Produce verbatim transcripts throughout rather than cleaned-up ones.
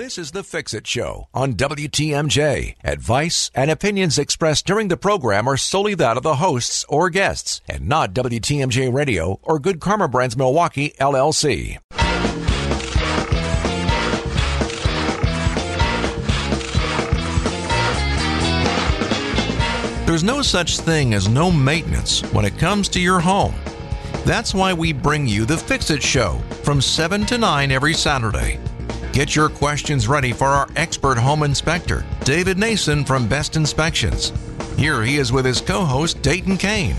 This is the Fix-It Show on W T M J. Advice and opinions expressed during the program are solely that of the hosts or guests and not W T M J Radio or Good Karma Brands Milwaukee L L C. There's no such thing as no maintenance when it comes to your home. That's why we bring you the Fix-It Show from seven to nine every Saturday. Get your questions ready for our expert home inspector, David Nason from Best Inspections. Here he is with his co-host, Dayton Kane.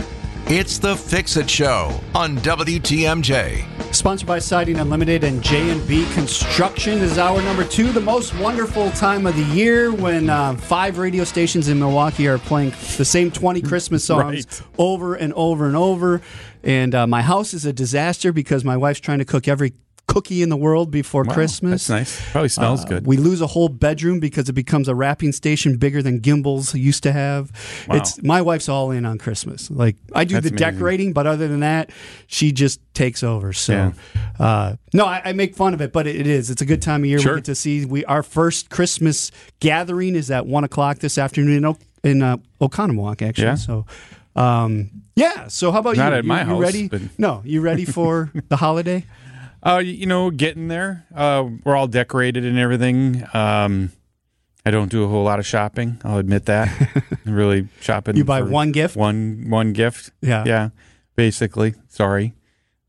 It's the Fix-It Show on W T M J. Sponsored by Siding Unlimited and J and B Construction. This is hour number two, the most wonderful time of the year when uh, five radio stations in Milwaukee are playing the same twenty Christmas songs right. over and over and over. And uh, my house is a disaster because my wife's trying to cook every cookie in the world before wow, Christmas. That's nice. Probably smells uh, good. We lose a whole bedroom because it becomes a wrapping station bigger than Gimbals used to have. Wow. It's my wife's all in on Christmas. Like I do that's the amazing. Decorating, but other than that, she just takes over. So yeah. uh, no, I, I make fun of it, but it, it is. It's a good time of year. Sure. We get to see we our first Christmas gathering is at one o'clock this afternoon in, in uh, Oconomowoc, actually. Yeah. So. Um, yeah. So how about Not you? Not at you, my you house. Ready? But... No, you ready for the holiday? Uh, you know, getting there. Uh, we're all decorated and everything. Um, I don't do a whole lot of shopping. I'll admit that. I'm really shopping. You buy one gift? One one gift. Yeah. Yeah. Basically. Sorry.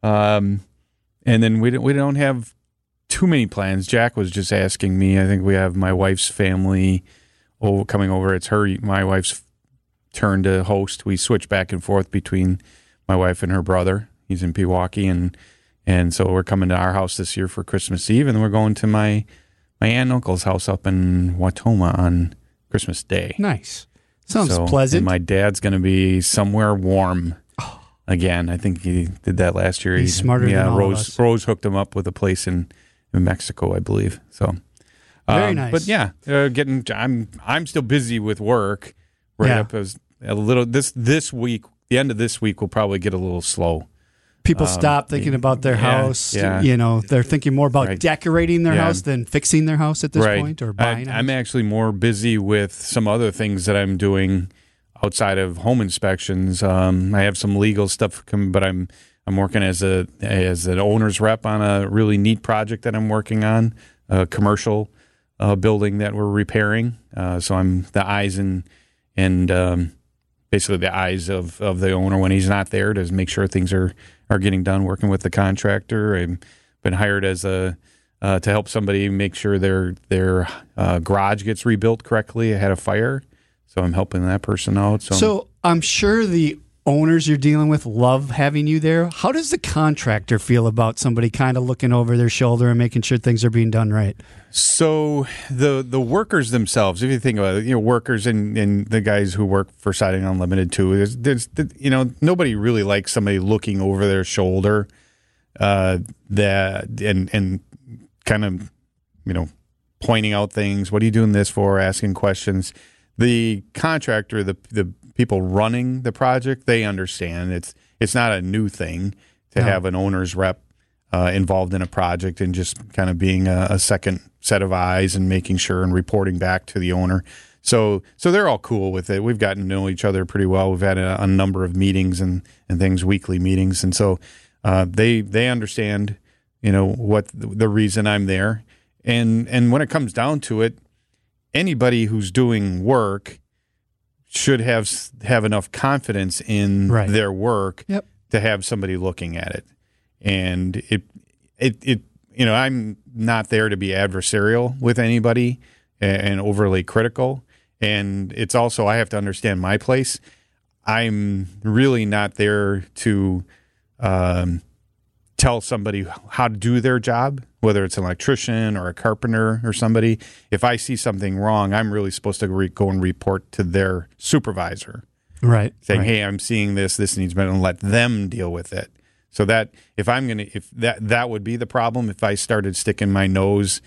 Um, and then we don't we don't have too many plans. Jack was just asking me. I think we have my wife's family over, coming over. It's her my wife's turn to host. We switch back and forth between my wife and her brother. He's in Pewaukee and. And so we're coming to our house this year for Christmas Eve, and we're going to my, my aunt and uncle's house up in Wautoma on Christmas Day. Nice. Sounds so, pleasant. And my dad's going to be somewhere warm oh. again. I think he did that last year. He's he, smarter yeah, than all Rose, of us. Rose hooked him up with a place in New Mexico, I believe. So Very um, nice. But yeah, uh, getting I'm I'm still busy with work. Right yeah. up as a little this this week, the end of this week will probably get a little slow. People um, stop thinking about their yeah, house. Yeah. You know, they're thinking more about right. decorating their yeah. house than fixing their house at this right. point or buying I, I'm actually more busy with some other things that I'm doing outside of home inspections. Um, I have some legal stuff coming, but I'm I'm working as a as an owner's rep on a really neat project that I'm working on, a commercial uh, building that we're repairing. Uh, so I'm the eyes and and um, basically the eyes of, of the owner when he's not there to make sure things are are getting done, working with the contractor. I've been hired as a uh, to help somebody make sure their their uh, garage gets rebuilt correctly. I had a fire, so I'm helping that person out. So, so I'm, I'm sure the owners you're dealing with love having you there. How does the contractor feel about somebody kind of looking over their shoulder and making sure things are being done right? So the the workers themselves, if you think about it, you know, workers and, and the guys who work for Siding Unlimited too, there's, there's, you know, nobody really likes somebody looking over their shoulder uh, that and and kind of, you know, pointing out things. What are you doing this for? Asking questions. The contractor, the the people running the project, they understand it's it's not a new thing to no. have an owner's rep uh, involved in a project and just kind of being a, a second set of eyes and making sure and reporting back to the owner. So so they're all cool with it. We've gotten to know each other pretty well. We've had a, a number of meetings and, and things, weekly meetings, and so uh, they they understand, you know, what the reason I'm there. And and when it comes down to it, anybody who's doing work should have have enough confidence in right. their work yep. to have somebody looking at it. And it, it, it, you know, I'm not there to be adversarial with anybody and, and overly critical. And it's also, I have to understand my place. I'm really not there to um, tell somebody how to do their job, whether it's an electrician or a carpenter or somebody. If I see something wrong, I'm really supposed to re- go and report to their supervisor. Right. Saying, right. hey, I'm seeing this, this needs better, and let them deal with it. So that if I'm going to, if that, that would be the problem if I started sticking my nose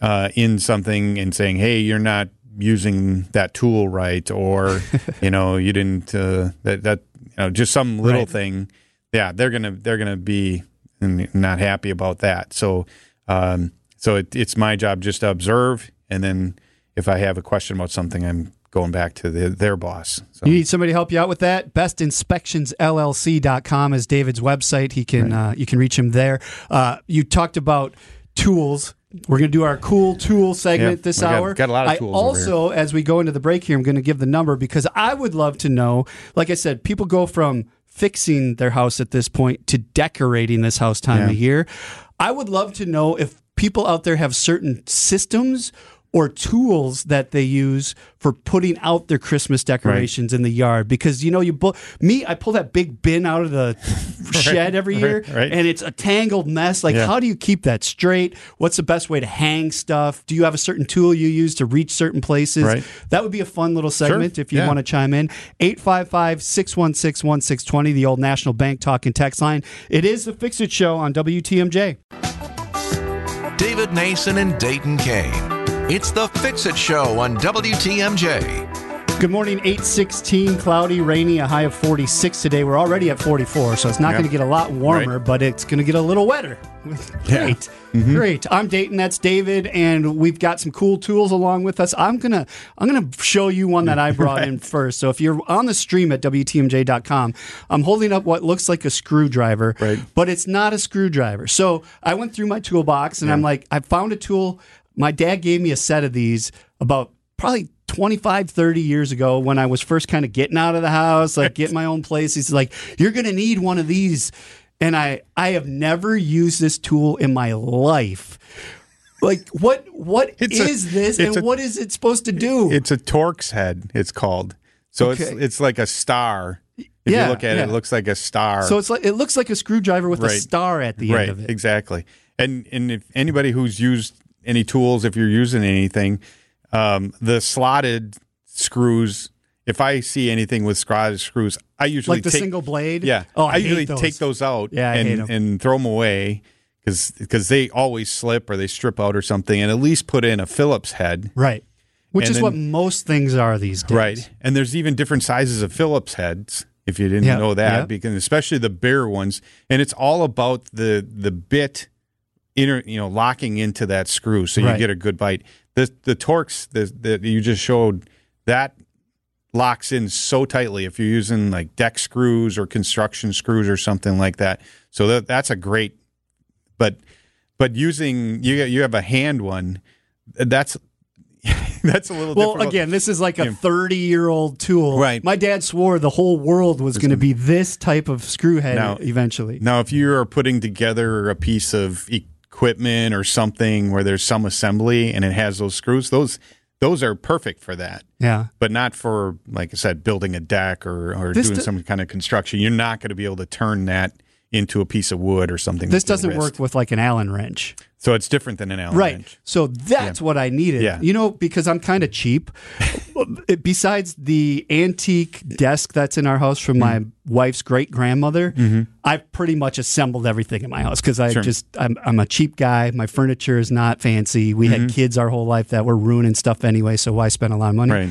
uh, in something and saying, hey, you're not using that tool right, or, you know, you didn't, uh, that, that, you know, just some little right. thing. Yeah. They're going to, they're going to be not happy about that. So, Um, So it, it's my job just to observe, and then if I have a question about something, I'm going back to the, their boss. So. You need somebody to help you out with that? best inspections l l c dot com is David's website. He can right. uh, you can reach him there. Uh, you talked about tools. We're going to do our cool tool segment yeah, this got, hour. Got a lot of tools. I also, over here. As we go into the break here, I'm going to give the number because I would love to know. Like I said, people go from fixing their house at this point to decorating this house time yeah. of year. I would love to know if people out there have certain systems or tools that they use for putting out their Christmas decorations right. in the yard. Because, you know, you bu- me, I pull that big bin out of the shed every year, right, right. and it's a tangled mess. Like, yeah. how do you keep that straight? What's the best way to hang stuff? Do you have a certain tool you use to reach certain places? Right. That would be a fun little segment sure. if you yeah. want to chime in. eight five five, six one six, one six two zero, the old National Bank Talk and Text line. It is the Fix It Show on W T M J. David Nason and Dayton Kane. It's the Fix-It Show on W T M J. Good morning, eight sixteen, cloudy, rainy, a high of forty-six today. We're already at forty-four, so it's not yep. going to get a lot warmer, right. but it's going to get a little wetter. Great. Yeah. Mm-hmm. Great. I'm Dayton, that's David, and we've got some cool tools along with us. I'm going to I'm gonna show you one that I brought right. in first. So if you're on the stream at W T M J dot com, I'm holding up what looks like a screwdriver, right. but it's not a screwdriver. So I went through my toolbox, and yeah. I'm like, I found a tool. My dad gave me a set of these about probably twenty-five, thirty years ago when I was first kind of getting out of the house, like getting my own place. He's like, you're going to need one of these. And I, I have never used this tool in my life. Like, what? what it's is a, this and a, what is it supposed to do? It's a Torx head, it's called. So okay. it's it's like a star. If yeah, you look at yeah. it, it looks like a star. So it's like it looks like a screwdriver with right. a star at the right, end of it. Exactly. And, and if anybody who's used any tools, if you're using anything, um, the slotted screws, if I see anything with slotted screws, I usually like the take, single blade. Yeah. Oh, I, I usually hate those. take those out yeah, I and, hate them. and throw them away because they always slip or they strip out or something, and at least put in a Phillips head. Right. Which and is then, what most things are these days. Right. And there's even different sizes of Phillips heads, if you didn't yeah. know that, yeah. because especially the bigger ones. And it's all about the the bit Inner, you know, locking into that screw so you right. get a good bite. The the Torx that you just showed, that locks in so tightly if you're using like deck screws or construction screws or something like that. So that that's a great, but but using you you have a hand one, that's. That's a little well, difficult. Again, this is like a thirty-year-old tool. Right. My dad swore the whole world was going to be this type of screw head now, eventually. Now, if you are putting together a piece of equipment or something where there's some assembly and it has those screws, those those are perfect for that. Yeah. But not for, like I said, building a deck or, or doing d- some kind of construction. You're not going to be able to turn that into a piece of wood or something. This doesn't work with like an Allen wrench. So it's different than an Allen right. wrench. So that's yeah. what I needed. Yeah. You know, because I'm kind of cheap. It, besides the antique desk that's in our house from mm-hmm. my wife's great-grandmother, mm-hmm. I've pretty much assembled everything in my house because I sure. just, I'm, I'm a cheap guy. My furniture is not fancy. We mm-hmm. had kids our whole life that were ruining stuff anyway, so why spend a lot of money? Right.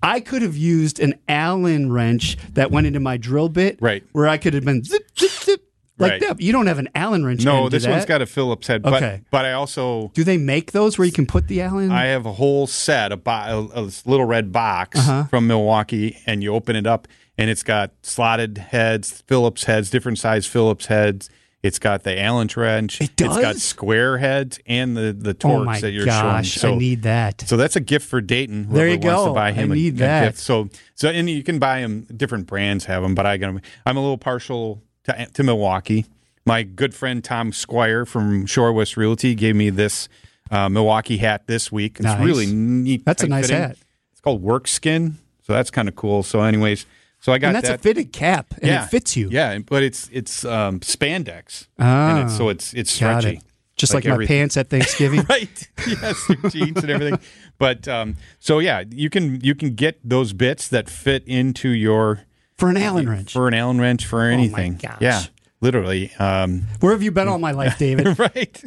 I could have used an Allen wrench that went into my drill bit right. where I could have been zip, zip, zip. Like right. that. You don't have an Allen wrench. No, this that. one's got a Phillips head. Okay. But, but I also... Do they make those where you can put the Allen? I have a whole set, a, bo- a, a little red box uh-huh. from Milwaukee, and you open it up, and it's got slotted heads, Phillips heads, different size Phillips heads. It's got the Allen wrench. It does? It's got square heads and the, the Torx oh that you're gosh, showing. So, I need that. So that's a gift for Dayton. Whoever there you go. Wants to buy him I need a, that. A gift. So, so, and you can buy them. Different brands have them, but I got them. I'm a little partial... To, to Milwaukee. My good friend Tom Squire from Shorewest Realty gave me this uh, Milwaukee hat this week. It's nice. Really neat. That's a nice fitting. Hat. It's called WorkSkin, so that's kind of cool. So anyways, so I got and that's that. That's a fitted cap, and yeah. it fits you. Yeah, but it's it's um, spandex, oh, and it's, so it's it's stretchy. It. Just like, like my everything. Pants at Thanksgiving. Right. Yes, your jeans and everything. But um, so yeah, you can you can get those bits that fit into your... For an Allen wrench. For an Allen wrench, for anything. Oh my gosh. Yeah, literally. Um, Where have you been all my life, David? Right.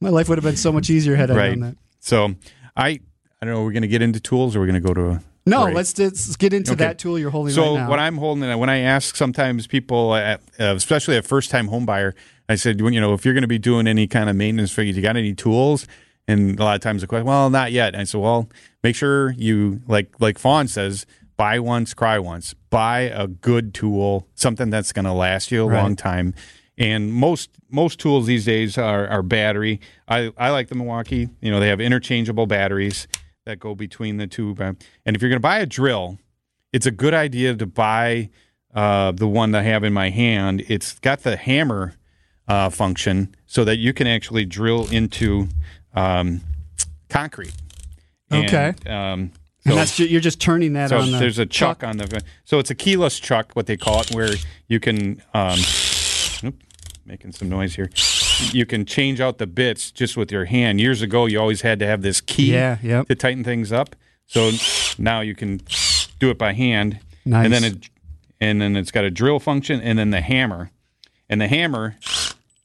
My life would have been so much easier had I right. done that. So I I don't know, we're going to get into tools or we're going to go to a... No, break? let's let's get into okay. that tool you're holding so right now. So what I'm holding, when I ask sometimes people, especially a first-time homebuyer, I said, you know, if you're going to be doing any kind of maintenance figures, you got any tools? And a lot of times the question, well, not yet. And I said, well, make sure you, like like Fawn says, buy once, cry once. Buy a good tool, something that's going to last you a right. long time. And most most tools these days are, are battery. I, I like the Milwaukee. You know, they have interchangeable batteries that go between the two. And if you're going to buy a drill, it's a good idea to buy uh, the one that I have in my hand. It's got the hammer uh, function so that you can actually drill into um, concrete. Okay. And, um, so, and that's ju- you're just turning that so on the there's a chuck, chuck on the... So it's a keyless chuck, what they call it, where you can... Um, oops, making some noise here. You can change out the bits just with your hand. Years ago, you always had to have this key yeah, yep. to tighten things up. So now you can... do it by hand, nice. and then it, and then it's got a drill function, and then the hammer, and the hammer,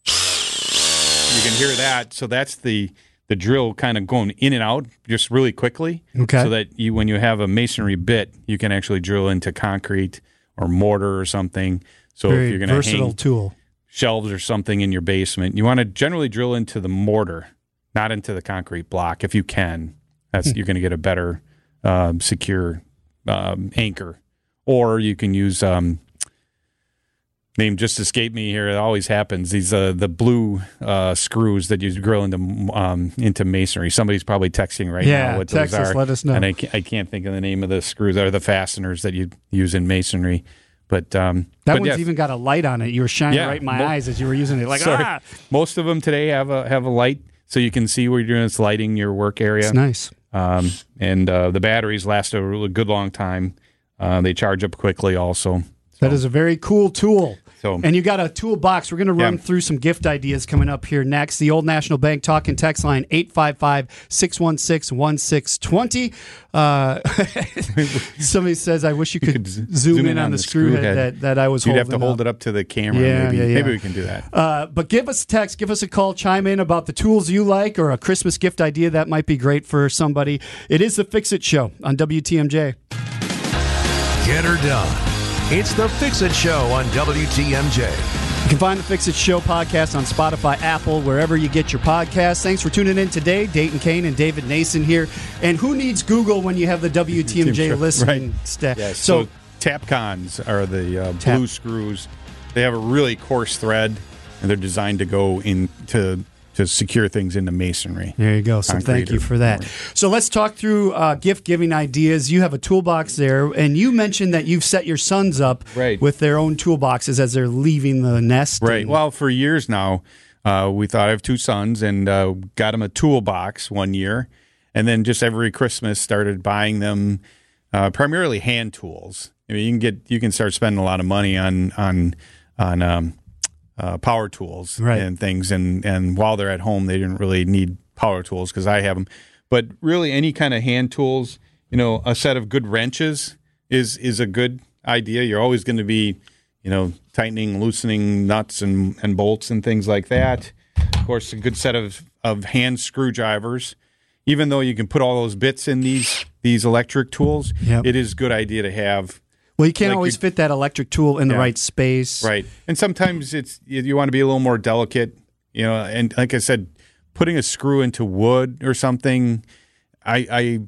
you can hear that. So that's the the drill kind of going in and out just really quickly, okay. so that you when you have a masonry bit, you can actually drill into concrete or mortar or something. So Very if you're going to versatile hang tool shelves or something in your basement, you want to generally drill into the mortar, not into the concrete block if you can. That's hmm. you're going to get a better um, secure. Um, anchor, or you can use um, name just escaped me here. It always happens. These uh, the blue uh, screws that you drill into um, into masonry. Somebody's probably texting right yeah, now what those are. Yeah, let us know. And I can't, I can't think of the name of the screws or the fasteners that you use in masonry. But um, that but one's yeah. even got a light on it. You were shining yeah, right in my mo- eyes as you were using it. Like Sorry. ah, most of them today have a have a light, so you can see where you're doing. It's lighting your work area. It's nice. Um, and uh, the batteries last a really good long time. Uh, they charge up quickly also. So. That is a very cool tool. So, and you got a toolbox. We're going to run yeah. through some gift ideas coming up here next. The Old National Bank talk and text line, eight five five, six one six, one six two zero. Uh, somebody says, I wish you could, you could zoom, zoom in, in on, on the, the screw head, head that, that I was You'd holding You'd have to up. hold it up to the camera. Yeah, maybe. Yeah, yeah. Maybe we can do that. Uh, but give us a text. Give us a call. Chime in about the tools you like or a Christmas gift idea. That might be great for somebody. It is the Fix-It Show on W T M J. Get her done. It's the Fix-It Show on W T M J. You can find the Fix-It Show podcast on Spotify, Apple, wherever you get your podcasts. Thanks for tuning in today. Dayton Kane and David Nason here. And who needs Google when you have the W T M J listening right. staff? Yeah, so, so Tapcons are the uh, tap. blue screws. They have a really coarse thread, and they're designed to go into... to secure things into masonry. There you go. So thank you for that. So let's talk through uh, gift-giving ideas. You have a toolbox there, and you mentioned that you've set your sons up right. with their own toolboxes as they're leaving the nest. Right. And- well, for years now, uh, we thought I have two sons and uh, got them a toolbox one year, and then just every Christmas started buying them uh, primarily hand tools. I mean, you can get you can start spending a lot of money on on on. Um, Uh, power tools right. and things, and, and while they're at home, they didn't really need power tools because I have them. But really, any kind of hand tools, you know, a set of good wrenches is is a good idea. You're always going to be, you know, tightening, loosening nuts and, and bolts and things like that. Of course, a good set of, of hand screwdrivers. Even though you can put all those bits in these these electric tools, yep. it is a good idea to have. Well, you can't like always fit that electric tool in yeah, the right space. Right. And sometimes it's you, you want to be a little more delicate, you know, and like I said, putting a screw into wood or something, I I,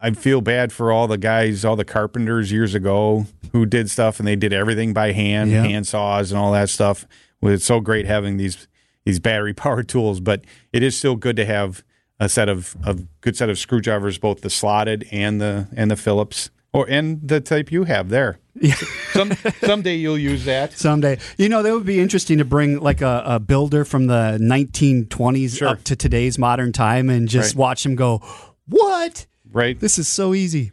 I feel bad for all the guys, all the carpenters years ago who did stuff and they did everything by hand, yeah. hand saws and all that stuff. Well, it's so great having these these battery-powered tools, but it is still good to have a set of, of good set of screwdrivers, both the slotted and the and the Phillips. Or and the type you have there. Yeah. Some someday you'll use that. Someday, you know, that would be interesting to bring like a, a builder from the nineteen twenties sure. up to today's modern time and just right. watch him go. What? Right. This is so easy.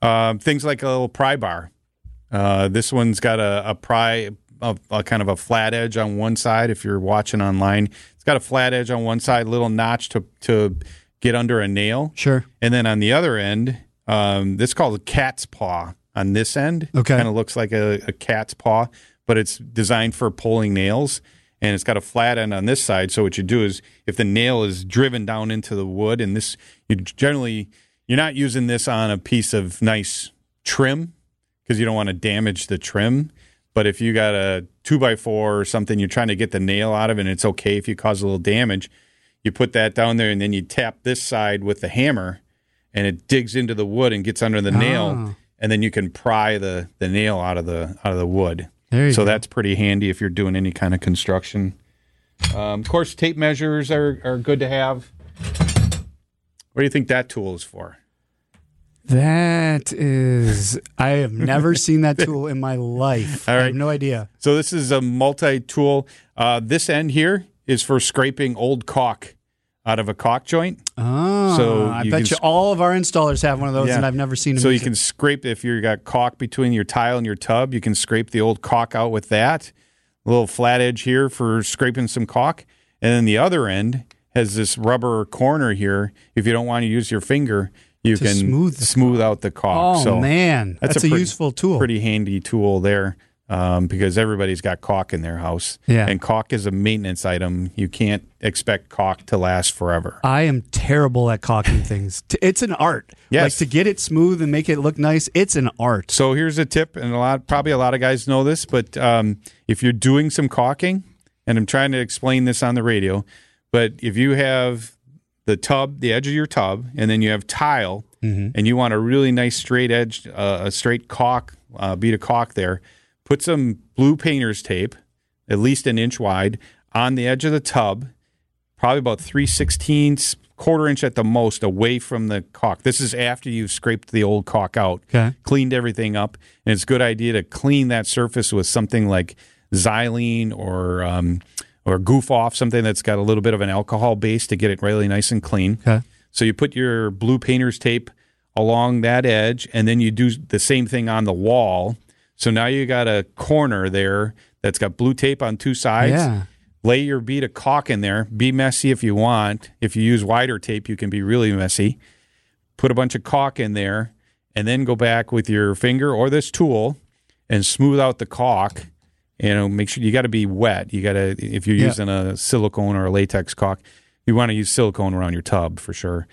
Uh, things like a little pry bar. Uh, this one's got a, a pry, a, a kind of a flat edge on one side. If you're watching online, it's got a flat edge on one side, little notch to to get under a nail. Sure. And then on the other end. Um, this is called a cat's paw on this end. Okay. Kind of looks like a, a cat's paw, but it's designed for pulling nails, and it's got a flat end on this side. So what you do is if the nail is driven down into the wood, and this you generally you're not using this on a piece of nice trim because you don't want to damage the trim, But if you got a two by four or something you're trying to get the nail out of, and it's okay if you cause a little damage, you put that down there, and then you tap this side with the hammer, and it digs into the wood and gets under the oh. nail, and then you can pry the, the nail out of the out of the wood. There you so go. That's pretty handy if you're doing any kind of construction. Um, of course, tape measures are, are good to have. What do you think that tool is for? That is, I have never seen that tool in my life. All right. I have no idea. So this is a multi-tool. Uh, this end here is for scraping old caulk out of a caulk joint. Oh, so I bet you sc- all of our installers have one of those, yeah. and I've never seen them. So you can it. scrape, if you've got caulk between your tile and your tub, you can scrape the old caulk out with that. A little flat edge here for scraping some caulk. And then the other end has this rubber corner here. If you don't want to use your finger, you can smooth, smooth out the caulk. Oh, so man. That's, that's a, a pretty, useful tool. Pretty handy tool there um, because everybody's got caulk in their house. Yeah. And caulk is a maintenance item. You can't expect caulk to last forever. I am terrible at caulking things. It's an art. Yes. Like to get it smooth and make it look nice, it's an art. So here's a tip, and a lot, probably a lot of guys know this, but um, if you're doing some caulking, and I'm trying to explain this on the radio, but if you have the tub, the edge of your tub, and then you have tile, mm-hmm. and you want a really nice straight edge, uh, a straight caulk, uh, bead of caulk there, put some blue painter's tape, at least an inch wide, on the edge of the tub, probably about three sixteenths, quarter inch at the most, away from the caulk. This is after you've scraped the old caulk out, okay. cleaned everything up, and it's a good idea to clean that surface with something like xylene or... Um, or goof off, something that's got a little bit of an alcohol base to get it really nice and clean. Okay. So you put your blue painter's tape along that edge, and then you do the same thing on the wall. So now you got a corner there that's got blue tape on two sides. Yeah. Lay your bead of caulk in there. Be messy if you want. If you use wider tape, you can be really messy. Put a bunch of caulk in there, and then go back with your finger or this tool and smooth out the caulk. You know, make sure you got to be wet. You got to, if you're yeah. using a silicone or a latex caulk, you want to use silicone around your tub for sure.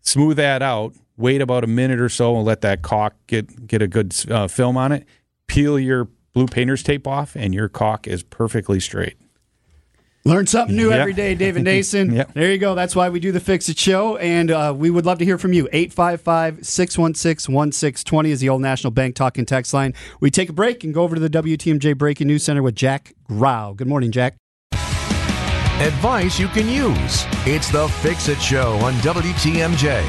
Smooth that out. Wait about a minute or so and let that caulk get, get a good uh, film on it. Peel your blue painter's tape off, and your caulk is perfectly straight. Learn something new yep. every day, David Nason. yep. There you go. That's why we do the Fix It Show, and uh, we would love to hear from you. eight five five, six one six, one six two zero is the Old National Bank Talking Text Line. We take a break and go over to the W T M J Breaking News Center with Jack Grau. Good morning, Jack. Advice you can use. It's the Fix It Show on W T M J.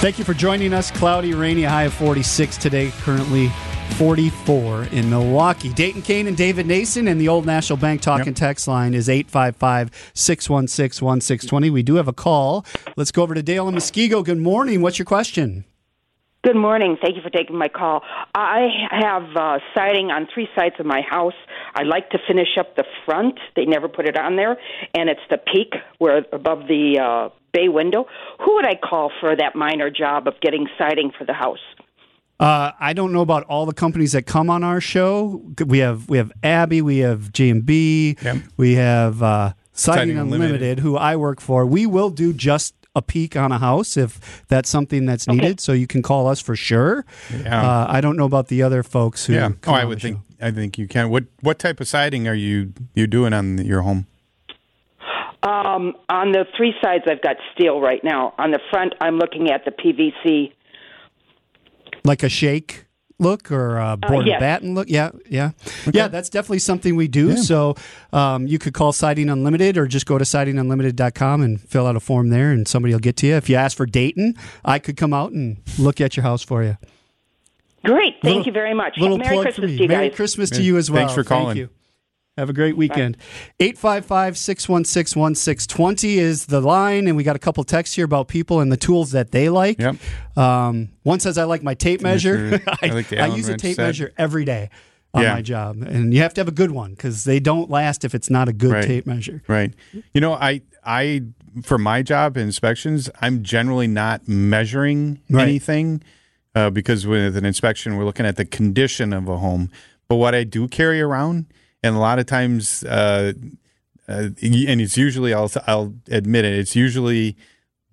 Thank you for joining us. Cloudy, rainy, high of forty-six today, currently forty-four in Milwaukee. Dayton Kane and David Nason, and the Old National Bank Talk yep. and Text Line is eight five five, six one six, one six two zero. We do have a call. Let's go over to Dale in Muskego. Good morning. What's your question? Good morning. Thank you for taking my call. I have uh, siding on three sides of my house. I like to finish up the front. They never put it on there, and it's the peak where above the uh, bay window. Who would I call for that minor job of getting siding for the house? Uh, I don't know about all the companies that come on our show. We have we have Abby, we have J and B, yep. we have uh, Siding Unlimited, Unlimited, who I work for. We will do just a peek on a house if that's something that's needed. Okay. So you can call us for sure. Yeah. Uh, I don't know about the other folks who. Yeah. Come oh, I on would think show. I think you can. What what type of siding are you you doing on your home? Um, on the three sides, I've got steel right now. On the front, I'm looking at the P V C. Like a shake look or a board uh, yes. batten look? Yeah, yeah. Okay. Yeah, that's definitely something we do. Yeah. So um, you could call Siding Unlimited or just go to siding unlimited dot com and fill out a form there, and somebody will get to you. If you ask for Dayton, I could come out and look at your house for you. Great. Thank little, you very much. Merry Christmas to you guys. Merry Christmas to you as well. Thanks for calling. Thank you. Have a great weekend. eight five five, six one six, one six two zero is the line, and we got a couple texts here about people and the tools that they like. Yep. Um, one says, I like my tape measure. I, like I use a tape set. measure every day on yeah. my job, and you have to have a good one because they don't last if it's not a good right. tape measure. Right. You know, I, I for my job, inspections, I'm generally not measuring right. anything uh, because with an inspection, we're looking at the condition of a home. But what I do carry around, and a lot of times, uh, uh, and it's usually, I'll, I'll admit it, it's usually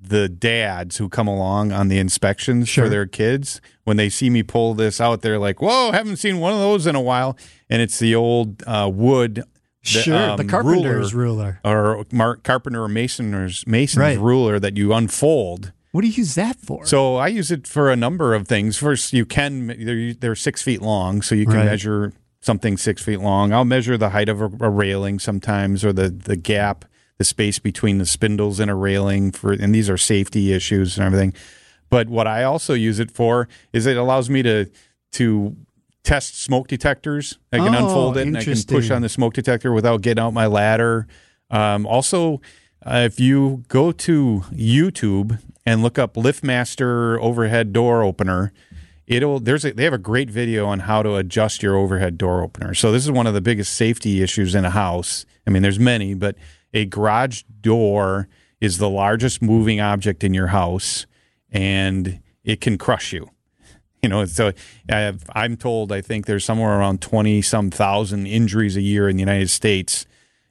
the dads who come along on the inspections sure. for their kids. When they see me pull this out, they're like, whoa, haven't seen one of those in a while. And it's the old uh, wood The, sure, um, the carpenter's ruler. ruler. Or Mark Carpenter or Mason's, Mason's right. ruler that you unfold. What do you use that for? So I use it for a number of things. First, you can, they're, they're six feet long, so you can right. measure something six feet long. I'll measure the height of a, a railing sometimes, or the, the gap, the space between the spindles and a railing. For, and these are safety issues and everything. But what I also use it for is it allows me to to... test smoke detectors. I can oh, unfold it and I can push on the smoke detector without getting out my ladder. Um, also, uh, if you go to YouTube and look up LiftMaster overhead door opener, it'll there's a, they have a great video on how to adjust your overhead door opener. So this is one of the biggest safety issues in a house. I mean, there's many, but a garage door is the largest moving object in your house, and it can crush you. You know, so I have, I'm told I think there's somewhere around twenty some thousand injuries a year in the United States,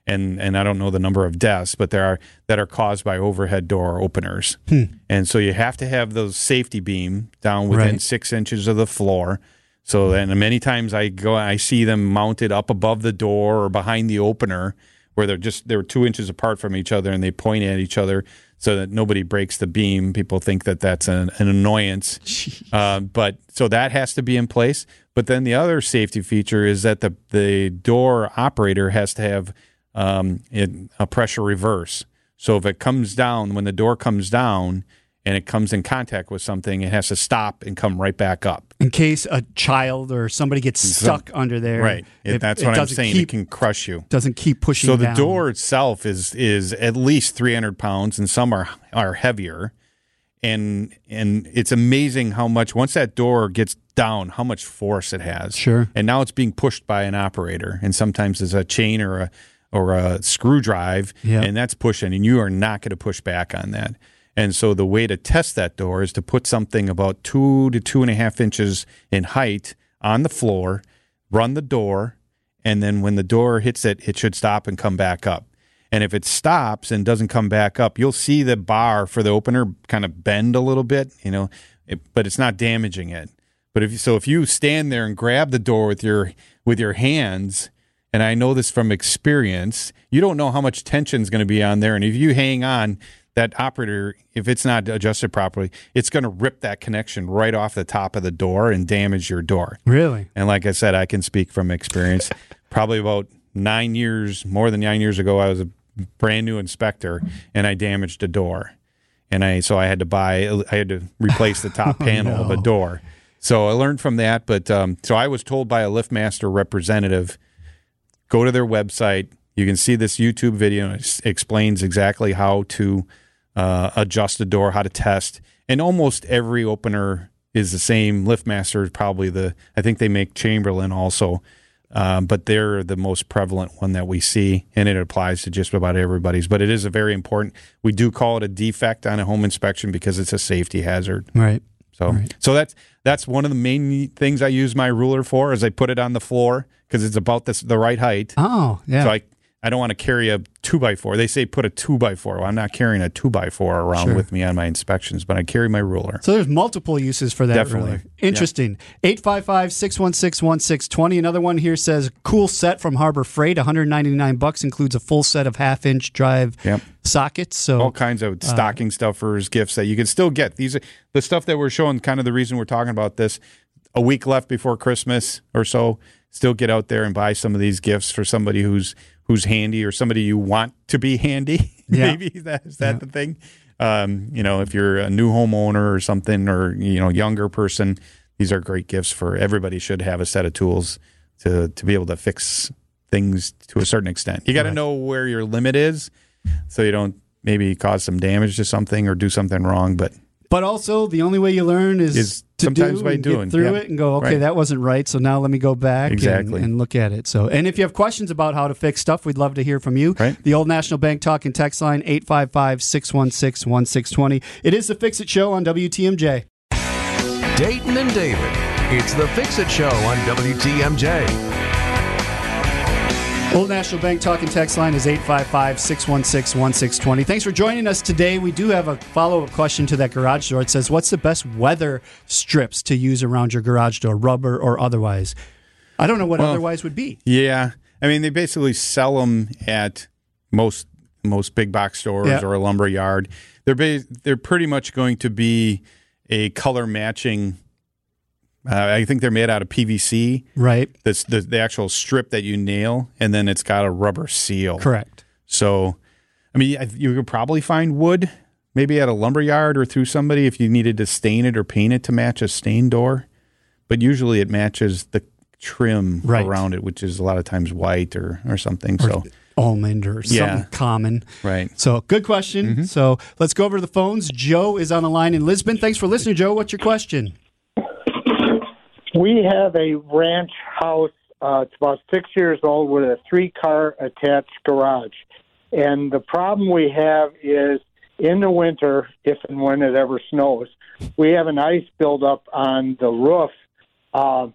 and and I don't know the number of deaths, but there are that are caused by overhead door openers. Hmm. And so you have to have those safety beam down within right. six inches of the floor. So then many times I go, I see them mounted up above the door or behind the opener, where they're just they're two inches apart from each other, and they point at each other so that nobody breaks the beam. People think that that's an, an annoyance. Uh, but so that has to be in place. But then the other safety feature is that the, the door operator has to have um, it, a pressure reverse. So if it comes down, when the door comes down and it comes in contact with something, it has to stop and come right back up. In case a child or somebody gets stuck so, under there. Right. It, it, that's it what I'm saying. Keep, it can crush you. Doesn't keep pushing down. So the down. door itself is is at least three hundred pounds, and some are are heavier. And and it's amazing how much, once that door gets down, how much force it has. Sure. And now it's being pushed by an operator. And sometimes it's a chain or a, or a screwdrive, yep. and that's pushing. And you are not going to push back on that. And so the way to test that door is to put something about two to two and a half inches in height on the floor, run the door, and then when the door hits it, it should stop and come back up. And if it stops and doesn't come back up, you'll see the bar for the opener kind of bend a little bit, you know, it, but it's not damaging it. But if you, so if you stand there and grab the door with your with your hands, and I know this from experience, you don't know how much tension is going to be on there, and if you hang on, that operator, if it's not adjusted properly, it's going to rip that connection right off the top of the door and damage your door. Really? And like I said, I can speak from experience. Probably about nine years, more than nine years ago, I was a brand new inspector, and I damaged a door. And I so I had to buy, I had to replace the top oh, panel no. of a door. So I learned from that. But um, so I was told by a LiftMaster representative, go to their website. You can see this YouTube video, and it explains exactly how to Uh, adjust the door, how to test. And almost every opener is the same. LiftMaster is probably the, I think they make Chamberlain also, um, but they're the most prevalent one that we see, and it applies to just about everybody's. But it is a very important, we do call it a defect on a home inspection because it's a safety hazard. Right. So right. so that's that's one of the main things I use my ruler for, is I put it on the floor because it's about this, the right height. Oh, yeah. So I I don't want to carry a two by four. They say put a two by four. Well, I'm not carrying a two by four around sure. with me on my inspections, but I carry my ruler. So there's multiple uses for that. Definitely. Ruler. Interesting. Yeah. eight five five, six one six, one six two zero. Another one here says, cool set from Harbor Freight, one hundred ninety-nine bucks, includes a full set of half-inch drive yep. sockets. So all kinds of stocking uh, stuffers, gifts that you can still get. These are the stuff that we're showing, kind of the reason we're talking about this. A week left before Christmas or so, still get out there and buy some of these gifts for somebody who's who's handy, or somebody you want to be handy. Yeah. Maybe that is that yeah. the thing. Um, you know, if you're a new homeowner or something, or you know, younger person, these are great gifts for everybody. Should have a set of tools to to be able to fix things to a certain extent. You got to right. know where your limit is, so you don't maybe cause some damage to something or do something wrong, but. But also, the only way you learn is, is to sometimes do by and doing. Get through yep. it and go, okay, right. that wasn't right, so now let me go back exactly. and, and look at it. So, and if you have questions about how to fix stuff, we'd love to hear from you. Right. The Old National Bank Talk and Text Line, eight five five, six one six, one six two zero. It is the Fix-It Show on W T M J. Dayton and David, it's the Fix-It Show on W T M J. Old National Bank Talk and Text Line is eight five five, six one six, one six two zero. Thanks for joining us today. We do have a follow-up question to that garage door. It says, what's the best weather strips to use around your garage door, rubber or otherwise? I don't know what well, otherwise would be. Yeah. I mean, they basically sell them at most most big box stores yeah. or a lumber yard. They're, ba- they're pretty much going to be a color matching. Uh, I think they're made out of P V C. Right. That's the, the actual strip that you nail, and then it's got a rubber seal. Correct. So, I mean, you could probably find wood, maybe at a lumber yard or through somebody if you needed to stain it or paint it to match a stain door. But usually it matches the trim right. around it, which is a lot of times white or, or something. Or so almond or something yeah. common. Right. So, good question. Mm-hmm. So, let's go over the phones. Joe is on the line in Lisbon. Thanks for listening, Joe. What's your question? We have a ranch house. Uh, it's about six years old with a three-car attached garage. And the problem we have is in the winter, if and when it ever snows, we have an ice buildup on the roof. Uh,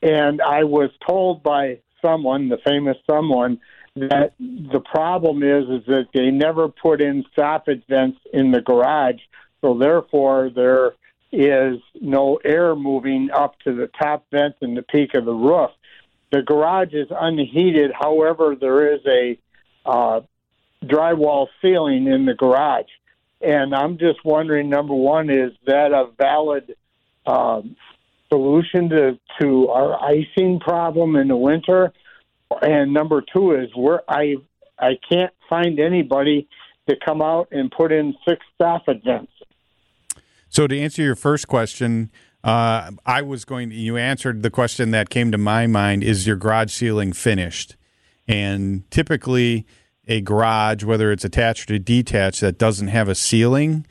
and I was told by someone, the famous someone, that the problem is, is that they never put in soffit vents in the garage. So therefore, they're... is no air moving up to the top vent and the peak of the roof. The garage is unheated. However, there is a uh, drywall ceiling in the garage. And I'm just wondering, number one, is that a valid um, solution to, to our icing problem in the winter? And number two is we're, I, I can't find anybody to come out and put in six soffit vents. So to answer your first question, uh, I was going to, you answered the question that came to my mind, is your garage ceiling finished? And typically a garage, whether it's attached or detached, that doesn't have a ceiling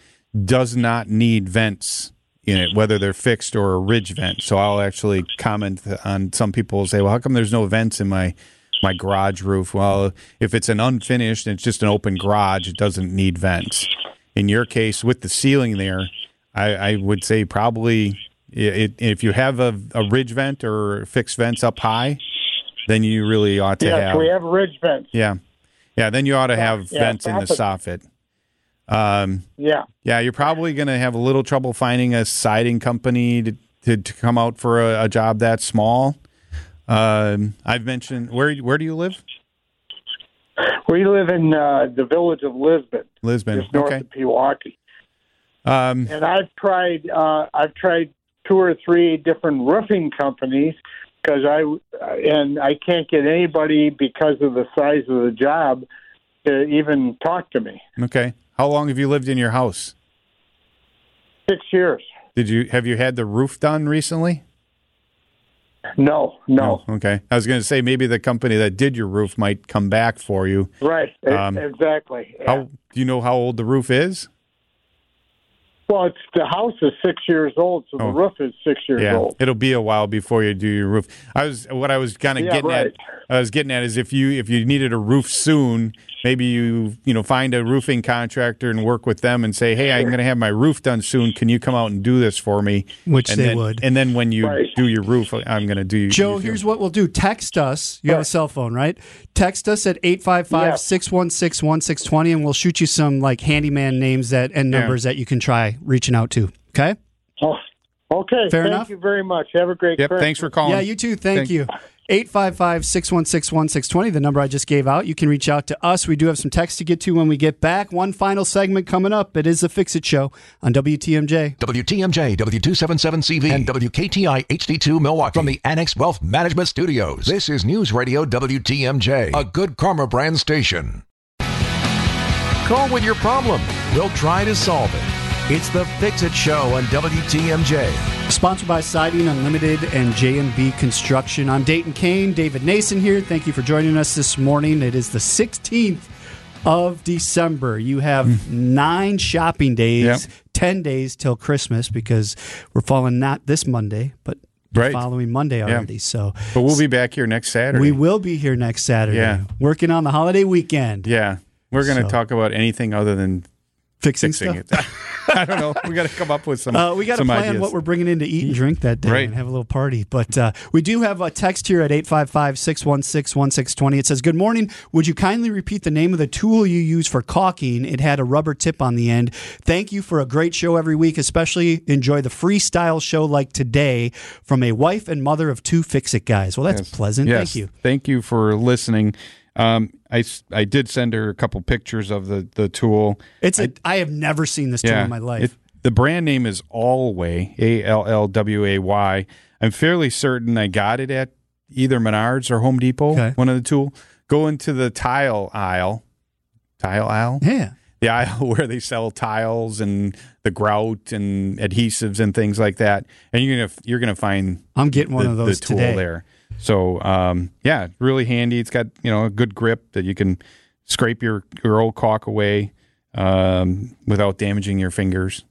does not need vents in it, whether they're fixed or a ridge vent. So I'll actually comment on some people will say, well, how come there's no vents in my, my garage roof? Well, if it's an unfinished and it's just an open garage, it doesn't need vents. In your case, with the ceiling there, I, I would say probably it, if you have a, a ridge vent or fixed vents up high, then you really ought to yes, have. Yes, we have ridge vents. Yeah, yeah. Then you ought to have yeah, vents yeah, in the soffit. Um, yeah, yeah. You're probably going to have a little trouble finding a siding company to to, to come out for a, a job that small. Um, I've mentioned where where do you live? We live in uh, the village of Lisbon. Lisbon, just north okay. of Pewaukee. Um, and I've tried, uh, I've tried two or three different roofing companies because I and I can't get anybody because of the size of the job to even talk to me. Okay, how long have you lived in your house? Six years. Did you have you had the roof done recently? No, no. Oh, okay, I was going to say maybe the company that did your roof might come back for you. Right. Um, exactly. Yeah. How do you know how old the roof is? Well, it's, the house is six years old, so oh. the roof is six years yeah. old. It'll be a while before you do your roof. I was what I was kind of yeah, getting right. at. I was getting at is if you if you needed a roof soon, maybe you you know find a roofing contractor and work with them and say, hey, I'm going to have my roof done soon. Can you come out and do this for me? Which and they then, would. And then when you right. do your roof, I'm going to do. Joe, here's doing. What we'll do. Text us. You right. have a cell phone, right? Text us at eight five five, six one six, one six two zero, and we'll shoot you some like handyman names that and numbers yeah. that you can try. Reaching out to. Okay? Oh, okay. Fair enough. Thank you very much. Have a great day. Yep, Christmas. Thanks for calling. Yeah, you too. Thank Thanks. You. eight five five, six one six, one six two zero, the number I just gave out. You can reach out to us. We do have some texts to get to when we get back. One final segment coming up. It is the Fix It Show on W T M J. W T M J, W two seventy-seven C V, and W K T I H D two Milwaukee. From the Annex Wealth Management Studios, this is News Radio W T M J, a Good Karma brand station. Call with your problem. We'll try to solve it. It's the Fix It Show on W T M J. Sponsored by Siding Unlimited and J and B Construction. I'm Dayton Kane, David Nason here. Thank you for joining us this morning. It is the sixteenth of December. You have mm. nine shopping days, yep. ten days till Christmas because we're falling not this Monday, but right. the following Monday already. Yeah. So, but we'll be back here next Saturday. We will be here next Saturday. Yeah. Working on the holiday weekend. Yeah. We're going to so. talk about anything other than fixing, fixing stuff. It. I don't know. We got to come up with some ideas. Uh, we got to plan ideas. What we're bringing in to eat and drink that day right. and have a little party. But uh, we do have a text here at eight five five, six one six, one six two zero. It says, "Good morning. Would you kindly repeat the name of the tool you use for caulking? It had a rubber tip on the end. Thank you for a great show every week. Especially enjoy the freestyle show like today from a wife and mother of two fix-it guys." Well, that's yes. pleasant. Yes. Thank you. Thank you for listening. Um, I, I did send her a couple pictures of the, the tool. It's a, I, I have never seen this tool yeah, in my life. It, the brand name is Allway, A L L W A Y. I'm fairly certain I got it at either Menards or Home Depot, okay. one of the tool. Go into the tile aisle. Tile aisle? Yeah. The aisle where they sell tiles and the grout and adhesives and things like that. And you're gonna you're gonna find I'm getting one the, of those the tool today. There. So um, yeah, really handy. It's got you know a good grip that you can scrape your, your old caulk away um, without damaging your fingers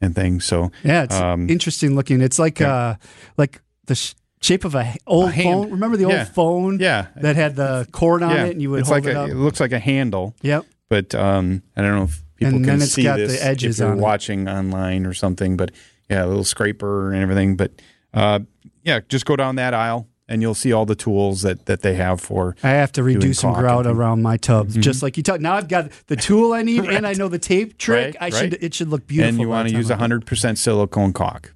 and things. So yeah, it's um, interesting looking. It's like yeah. uh, like the. Sh- Shape of a old a phone. Remember the old yeah. phone yeah. that had the cord on yeah. it, and you would it's hold like it a, up. It looks like a handle. Yep. But um, I don't know if people and can see got this the edges if you're on watching it. Online or something. But yeah, a little scraper and everything. But uh, yeah, just go down that aisle, and you'll see all the tools that, that they have for. I have to redo some grout around my tub, mm-hmm. just like you talked. Now I've got the tool I need, right. and I know the tape trick. Right. I right. should it should look beautiful. And you want to use one hundred percent silicone caulk.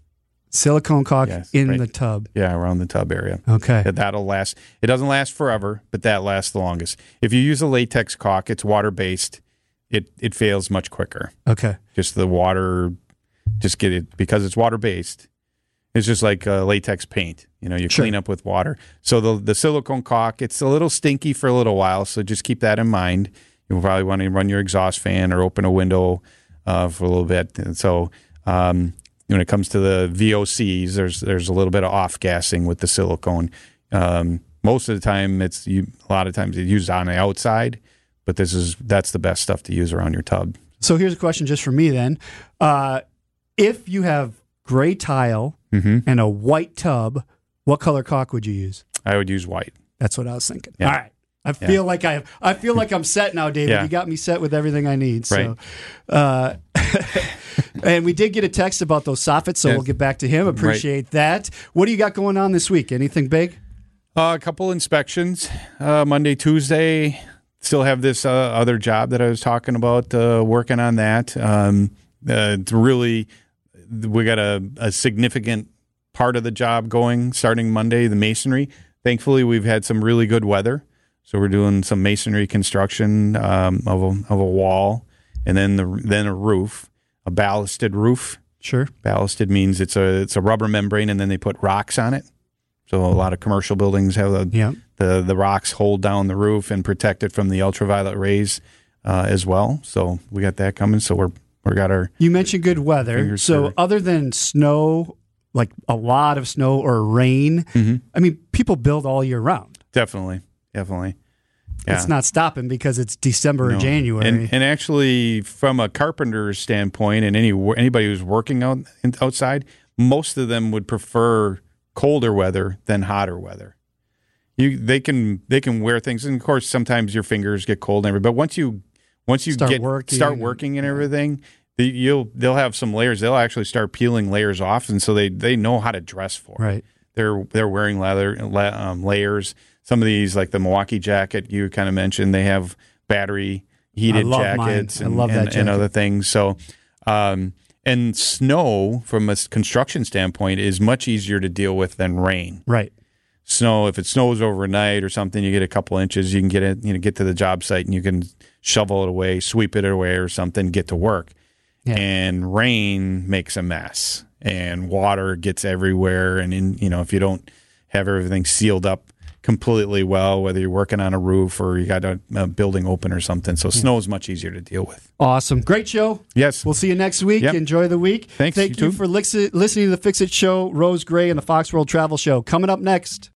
Silicone caulk yes, in right. the tub. Yeah, around the tub area. Okay. That'll last. It doesn't last forever, but that lasts the longest. If you use a latex caulk, it's water-based. It it fails much quicker. Okay. Just the water, just get it, because it's water-based. It's just like uh, latex paint. You know, you sure. clean up with water. So the, the silicone caulk, it's a little stinky for a little while, so just keep that in mind. You'll probably want to run your exhaust fan or open a window uh, for a little bit. And so... Um, When it comes to the V O Cs, there's there's a little bit of off-gassing with the silicone. Um, most of the time, it's you, a lot of times it's used on the outside, but this is that's the best stuff to use around your tub. So here's a question just for me then. Uh, if you have gray tile mm-hmm. and a white tub, what color caulk would you use? I would use white. That's what I was thinking. Yeah. All right. I feel yeah. like I have, I feel like I'm set now, David. Yeah. You got me set with everything I need. So, right. uh, and we did get a text about those soffits, so yeah. we'll get back to him. Appreciate right. that. What do you got going on this week? Anything big? Uh, a couple inspections uh, Monday, Tuesday. Still have this uh, other job that I was talking about. Uh, working on that. Um, uh, it's really, we got a, a significant part of the job going starting Monday. The masonry. Thankfully, we've had some really good weather. So we're doing some masonry construction um, of a, of a wall, and then the then a roof, a ballasted roof. Sure, ballasted means it's a it's a rubber membrane, and then they put rocks on it. So a lot of commercial buildings have a, yeah. the the rocks hold down the roof and protect it from the ultraviolet rays uh, as well. So we got that coming. So we're we got our. You mentioned good weather. So for, other than snow, like a lot of snow or rain, mm-hmm. I mean, people build all year round. Definitely. Definitely. Yeah. It's not stopping because it's December no. or January. And, and actually, from a carpenter's standpoint and any anybody who's working out outside, most of them would prefer colder weather than hotter weather. You they can they can wear things, and of course, sometimes your fingers get cold and everything. But once you once you start get working, start working and everything, the, you'll they'll have some layers. They'll actually start peeling layers off, and so they, they know how to dress for it. Right. They're they're wearing leather um, layers. Some of these, like the Milwaukee jacket you kind of mentioned, they have battery heated jackets and, and, jacket. and other things. So, um, and snow from a construction standpoint is much easier to deal with than rain. Right. Snow, if it snows overnight or something, you get a couple inches, you can get it, you know, get to the job site and you can shovel it away, sweep it away or something, get to work. Yeah. And rain makes a mess, and water gets everywhere. And in, you know, if you don't have everything sealed up completely well, whether you're working on a roof or you got a, a building open or something. So snow is much easier to deal with. Awesome. Great show. Yes. We'll see you next week. Yep. Enjoy the week. Thanks. Thank you, you for listening to the Fix It Show, Rose Gray and the Fox World Travel Show. Coming up next.